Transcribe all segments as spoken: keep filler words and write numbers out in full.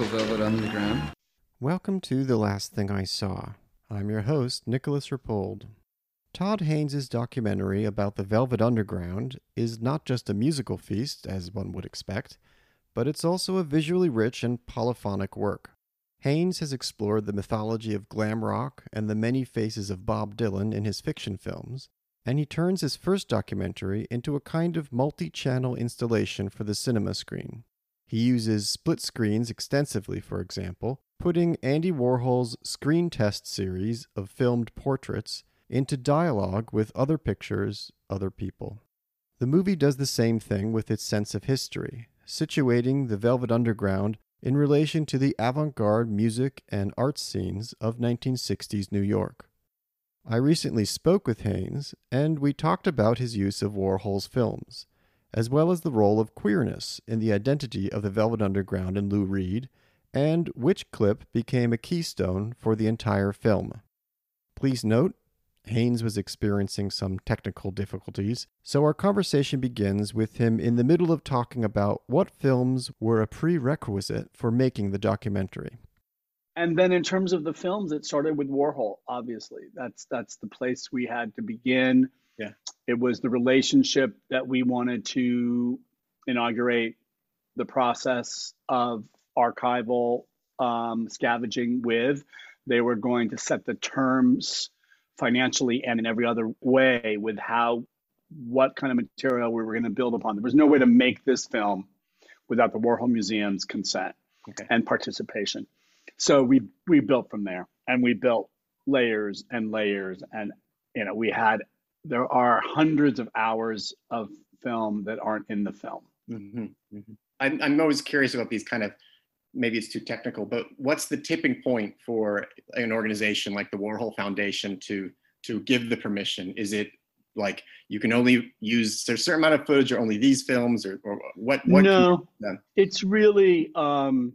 local Velvet Underground. Welcome to The Last Thing I Saw. I'm your host, Nicholas Rapold. Todd Haynes' documentary about the Velvet Underground is not just a musical feast, as one would expect, but it's also a visually rich and polyphonic work. Haynes has explored the mythology of glam rock and the many faces of Bob Dylan in his fiction films, and he turns his first documentary into a kind of multi-channel installation for the cinema screen. He uses split screens extensively, for example, putting Andy Warhol's Screen Test series of filmed portraits into dialogue with other pictures, other people. The movie does the same thing with its sense of history, situating the Velvet Underground in relation to the avant-garde music and arts scenes of nineteen sixties New York. I recently spoke with Haynes, and we talked about his use of Warhol's films, as well as the role of queerness in the identity of the Velvet Underground and Lou Reed, and which clip became a keystone for the entire film. Please note, Haynes was experiencing some technical difficulties, so our conversation begins with him in the middle of talking about what films were a prerequisite for making the documentary. And then in terms of the films, it started with Warhol, obviously. That's that's the place we had to begin. Yeah. It was the relationship that we wanted to inaugurate, the process of archival um, scavenging with. They were going to set the terms financially and in every other way with how, what kind of material we were going to build upon. There was no way to make this film without the Warhol Museum's consent okay. and participation. So we we built from there, and we built layers and layers, and you know we had there are hundreds of hours of film that aren't in the film. Mm-hmm. Mm-hmm. I'm I'm always curious about these kind of. Maybe it's too technical, but what's the tipping point for an organization like the Warhol Foundation to to give the permission? Is it like you can only use a certain amount of footage, or only these films, or, or what? what no, it's really um,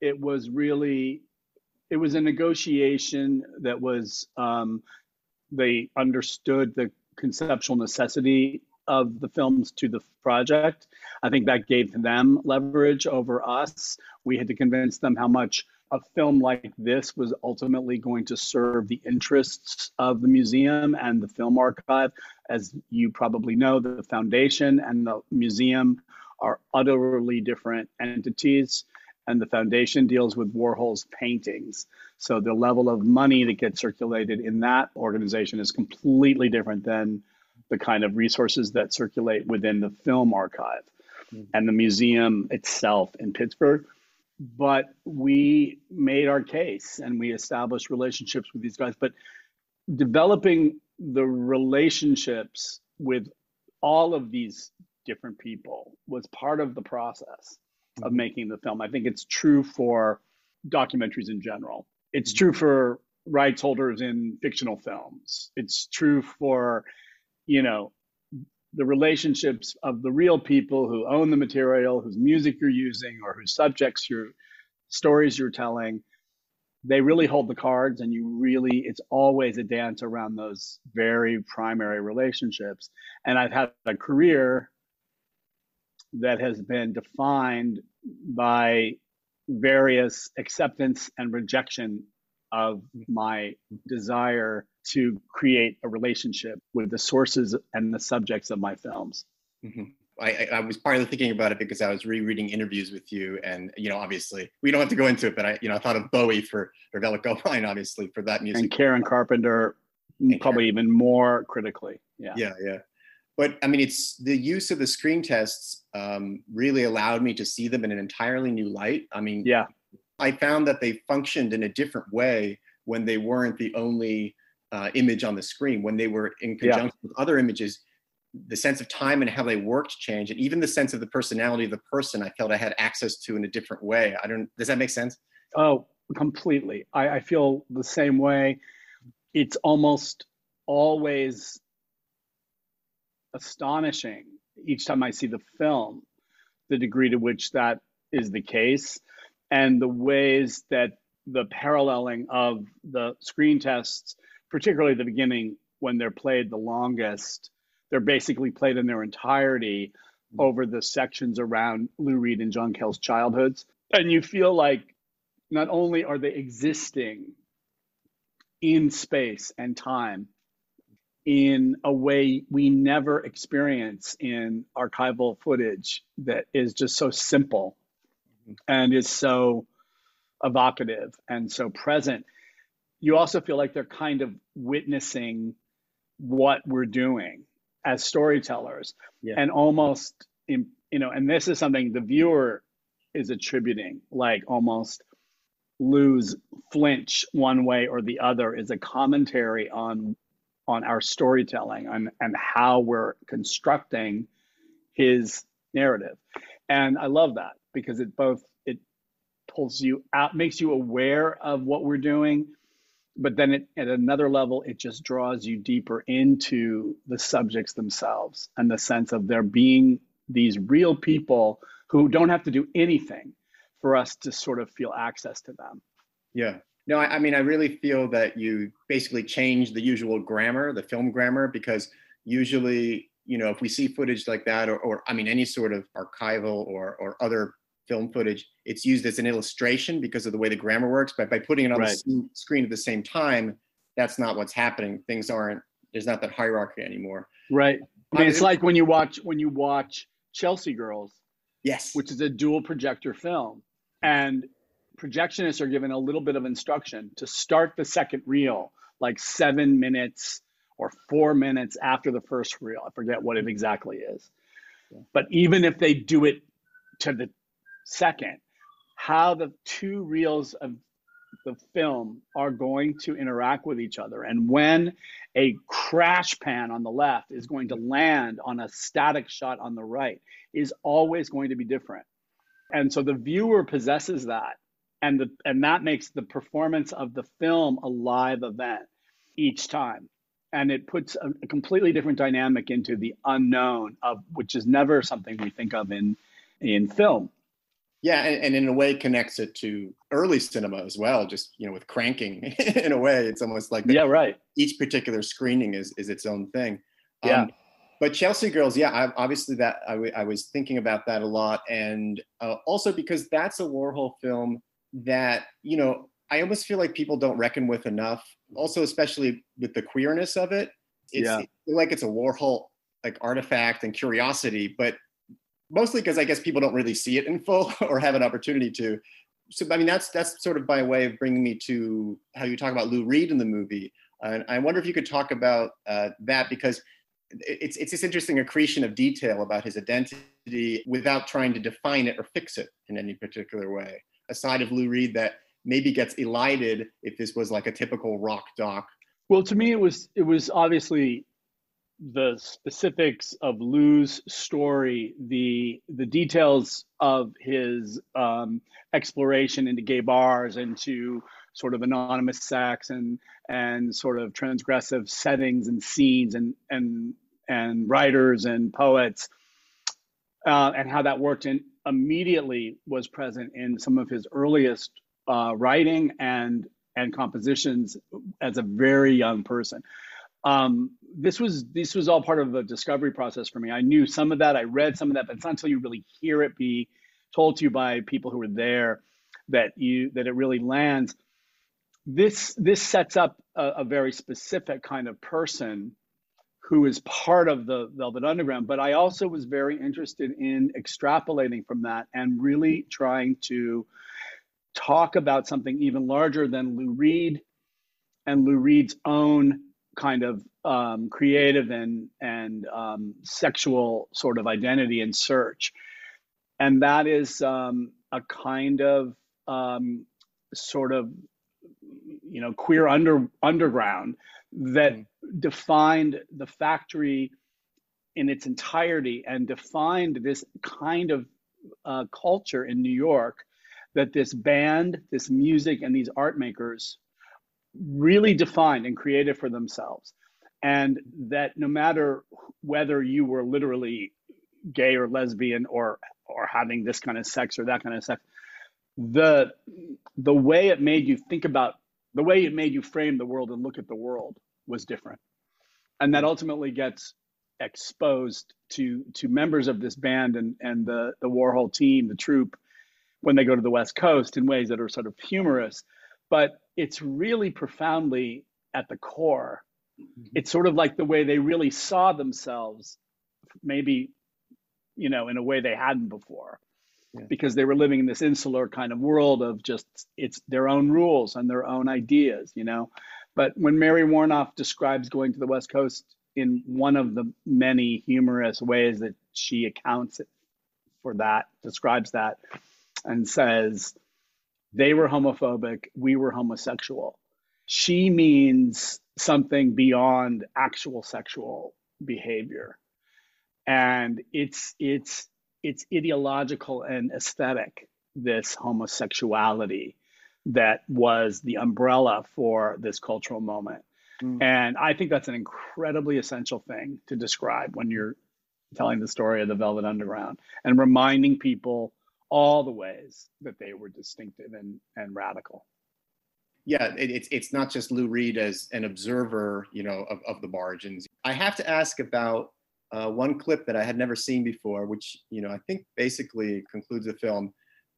it was really it was a negotiation that was um, they understood the conceptual necessity of the films to the project. I think that gave them leverage over us. We had to convince them how much a film like this was ultimately going to serve the interests of the museum and the film archive. As you probably know, the foundation and the museum are utterly different entities, and the foundation deals with Warhol's paintings. So the level of money that gets circulated in that organization is completely different than the kind of resources that circulate within the film archive mm-hmm. and the museum itself in Pittsburgh. But we made our case, and we established relationships with these guys. But developing the relationships with all of these different people was part of the process mm-hmm. of making the film. I think it's true for documentaries in general. It's mm-hmm. true for rights holders in fictional films. It's true for you know, the relationships of the real people who own the material, whose music you're using or whose subjects your stories you're telling. They really hold the cards, and you really, it's always a dance around those very primary relationships. And I've had a career that has been defined by various acceptance and rejection of my desire to create a relationship with the sources and the subjects of my films. Mm-hmm. I, I was partly thinking about it because I was rereading interviews with you, and you know, obviously, we don't have to go into it, but I, you know, I thought of Bowie for for Velvet Goldmine, obviously, for that music, and Karen Carpenter, and probably Karen. Even more critically. Yeah, yeah, yeah. But I mean, it's the use of the screen tests um, really allowed me to see them in an entirely new light. I mean, yeah, I found that they functioned in a different way when they weren't the only Uh, image on the screen. When they were in conjunction yeah. with other images, the sense of time and how they worked changed, and even the sense of the personality of the person I felt I had access to in a different way. I don't, does that make sense? Oh, completely. I, I feel the same way. It's almost always astonishing each time I see the film, the degree to which that is the case, and the ways that the paralleling of the screen tests, particularly the beginning when they're played the longest, they're basically played in their entirety over the sections around Lou Reed and John Cale's childhoods. And you feel like not only are they existing in space and time in a way we never experience in archival footage that is just so simple and is so evocative and so present, you also feel like they're kind of witnessing what we're doing as storytellers. Yeah. And almost, in, you know, and this is something the viewer is attributing, like almost Lou's flinch one way or the other is a commentary on on our storytelling and, and how we're constructing his narrative. And I love that because it both, it pulls you out, makes you aware of what we're doing, but then it, at another level, it just draws you deeper into the subjects themselves and the sense of there being these real people who don't have to do anything for us to sort of feel access to them. Yeah. No, I, I mean, I really feel that you basically change the usual grammar, the film grammar, because usually, you know, if we see footage like that, or, or I mean, any sort of archival or or other film footage, it's used as an illustration because of the way the grammar works. But by putting it on right. the screen at the same time, that's not what's happening. Things aren't, there's not that hierarchy anymore. Right. I mean, it's like when you watch, when you watch Chelsea Girls, yes, which is a dual projector film. And projectionists are given a little bit of instruction to start the second reel, like seven minutes or four minutes after the first reel. I forget what it exactly is. Yeah. But even if they do it to the second, how the two reels of the film are going to interact with each other. And when a crash pan on the left is going to land on a static shot on the right is always going to be different. And so the viewer possesses that, and the and that makes the performance of the film a live event each time. And it puts a, a completely different dynamic into the unknown, of which is never something we think of in in film. Yeah, and, and in a way connects it to early cinema as well, just, you know, with cranking in a way. It's almost like the, yeah, right. each particular screening is is its own thing. Yeah. Um, But Chelsea Girls, yeah, I, obviously that I, w- I was thinking about that a lot. And uh, also because that's a Warhol film that, you know, I almost feel like people don't reckon with enough. Also, especially with the queerness of it. It's yeah. like it's a Warhol like artifact and curiosity, but mostly because I guess people don't really see it in full or have an opportunity to. So, I mean, that's that's sort of by way of bringing me to how you talk about Lou Reed in the movie. And I wonder if you could talk about uh, that, because It's it's this interesting accretion of detail about his identity without trying to define it or fix it in any particular way. A side of Lou Reed that maybe gets elided if this was like a typical rock doc. Well, to me, it was it was obviously the specifics of Lou's story, the the details of his um, exploration into gay bars, into sort of anonymous sex and and sort of transgressive settings and scenes and and and writers and poets, uh, and how that worked and immediately was present in some of his earliest uh, writing and and compositions as a very young person. Um, this was this was all part of the discovery process for me. I knew some of that, I read some of that, but it's not until you really hear it be told to you by people who were there that you that it really lands. This this sets up a, a very specific kind of person who is part of the Velvet Underground, but I also was very interested in extrapolating from that and really trying to talk about something even larger than Lou Reed and Lou Reed's own kind of um, creative and, and um, sexual sort of identity and search. And that is um, a kind of um, sort of you know, queer under underground that mm. defined the factory in its entirety and defined this kind of uh, culture in New York that this band, this music, and these art makers really defined and created for themselves. And that no matter whether you were literally gay or lesbian or or having this kind of sex or that kind of sex, the the way it made you think about, the way it made you frame the world and look at the world was different. And that ultimately gets exposed to to members of this band and, and the, the Warhol team, the troupe, when they go to the West Coast in ways that are sort of humorous, but it's really profoundly at the core. Mm-hmm. It's sort of like the way they really saw themselves, maybe, you know, in a way they hadn't before, yeah. because they were living in this insular kind of world of just, it's their own rules and their own ideas, you know? But when Mary Warnoff describes going to the West Coast in one of the many humorous ways that she accounts for that, describes that, and says, they were homophobic, we were homosexual. She means something beyond actual sexual behavior. And it's, it's, it's ideological and aesthetic, this homosexuality that was the umbrella for this cultural moment. Mm. And I think that's an incredibly essential thing to describe when you're telling the story of the Velvet Underground and reminding people all the ways that they were distinctive and, and radical. Yeah, it, it's it's not just Lou Reed as an observer, you know, of, of the margins. I have to ask about uh, one clip that I had never seen before, which, you know, I think basically concludes the film.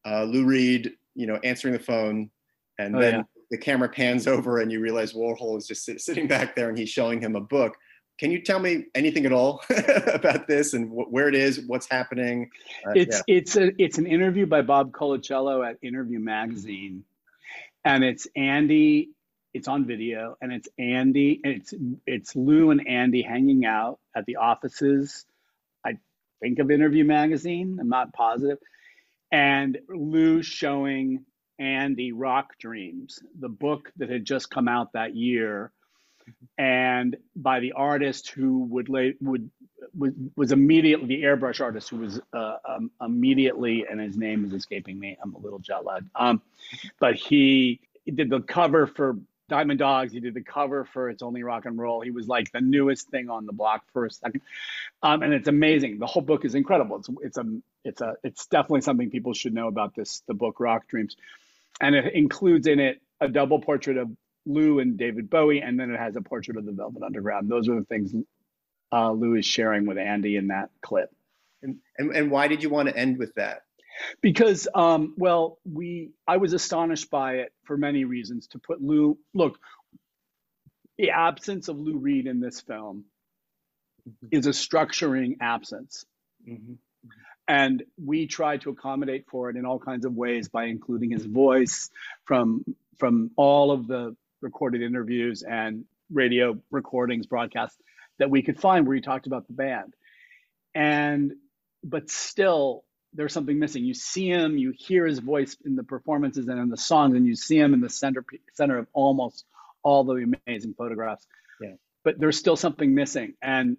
Uh, Lou Reed, you know, answering the phone, and oh, then yeah. the camera pans over and you realize Warhol is just sit, sitting back there and he's showing him a book. Can you tell me anything at all about this and wh- where it is, what's happening? Uh, it's yeah. it's a, it's an interview by Bob Colacello at Interview Magazine, and it's Andy. It's on video, and it's Andy. And it's it's Lou and Andy hanging out at the offices, I think, of Interview Magazine. I'm not positive. And Lou showing Andy Rock Dreams, the book that had just come out that year, and by the artist who would lay, would was, was immediately the airbrush artist who was uh, um, immediately, and his name is escaping me. I'm a little jet lagged. Um, but he did the cover for Diamond Dogs. He did the cover for It's Only Rock and Roll. He was like the newest thing on the block for a second, um, and it's amazing. The whole book is incredible. It's it's a it's a it's definitely something people should know about this. The book Rock Dreams, and it includes in it a double portrait of Lou and David Bowie, and then it has a portrait of the Velvet Underground. Those are the things uh, Lou is sharing with Andy in that clip. And, and and why did you want to end with that? Because, um, well, we I was astonished by it for many reasons. To put Lou, look, the absence of Lou Reed in this film mm-hmm. is a structuring absence. Mm-hmm. And we try to accommodate for it in all kinds of ways by including his voice from from all of the recorded interviews and radio recordings, broadcasts that we could find where he talked about the band. And, but still there's something missing. You see him, you hear his voice in the performances and in the songs, and you see him in the center, center of almost all the amazing photographs, yeah. but there's still something missing. And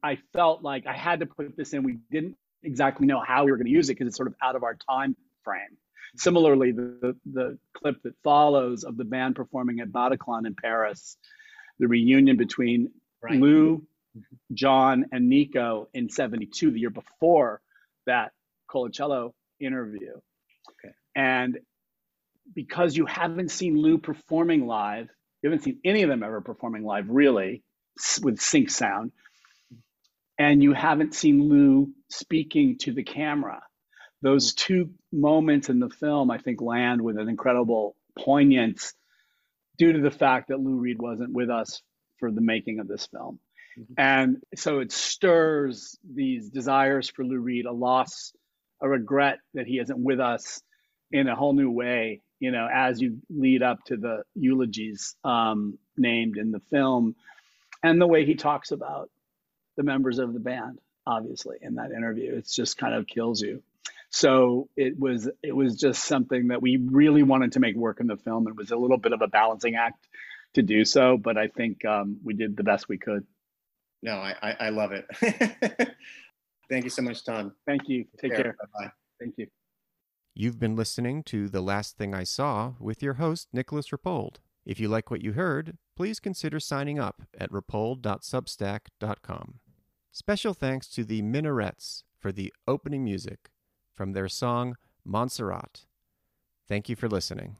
I felt like I had to put this in. We didn't exactly know how we were going to use it because it's sort of out of our time frame. Similarly, the, the clip that follows of the band performing at Bataclan in Paris, the reunion between right. Lou, John, and Nico in seventy-two, the year before that Colacello interview. Okay. And because you haven't seen Lou performing live, you haven't seen any of them ever performing live, really, with sync sound, and you haven't seen Lou speaking to the camera. Those two moments in the film, I think, land with an incredible poignance due to the fact that Lou Reed wasn't with us for the making of this film. Mm-hmm. And so it stirs these desires for Lou Reed, a loss, a regret that he isn't with us in a whole new way, you know, as you lead up to the eulogies um, named in the film, and the way he talks about the members of the band, obviously, in that interview. It's just kind of kills you. So it was it was just something that we really wanted to make work in the film. It was a little bit of a balancing act to do so, but I think um, we did the best we could. No, I, I, I love it. Thank you so much, Tom. Thank you. Take, Take care. care. Bye-bye. Thank you. You've been listening to The Last Thing I Saw with your host, Nicholas Rapold. If you like what you heard, please consider signing up at rapold dot substack dot com. Special thanks to The Minarets for the opening music from their song, Monserrate. Thank you for listening.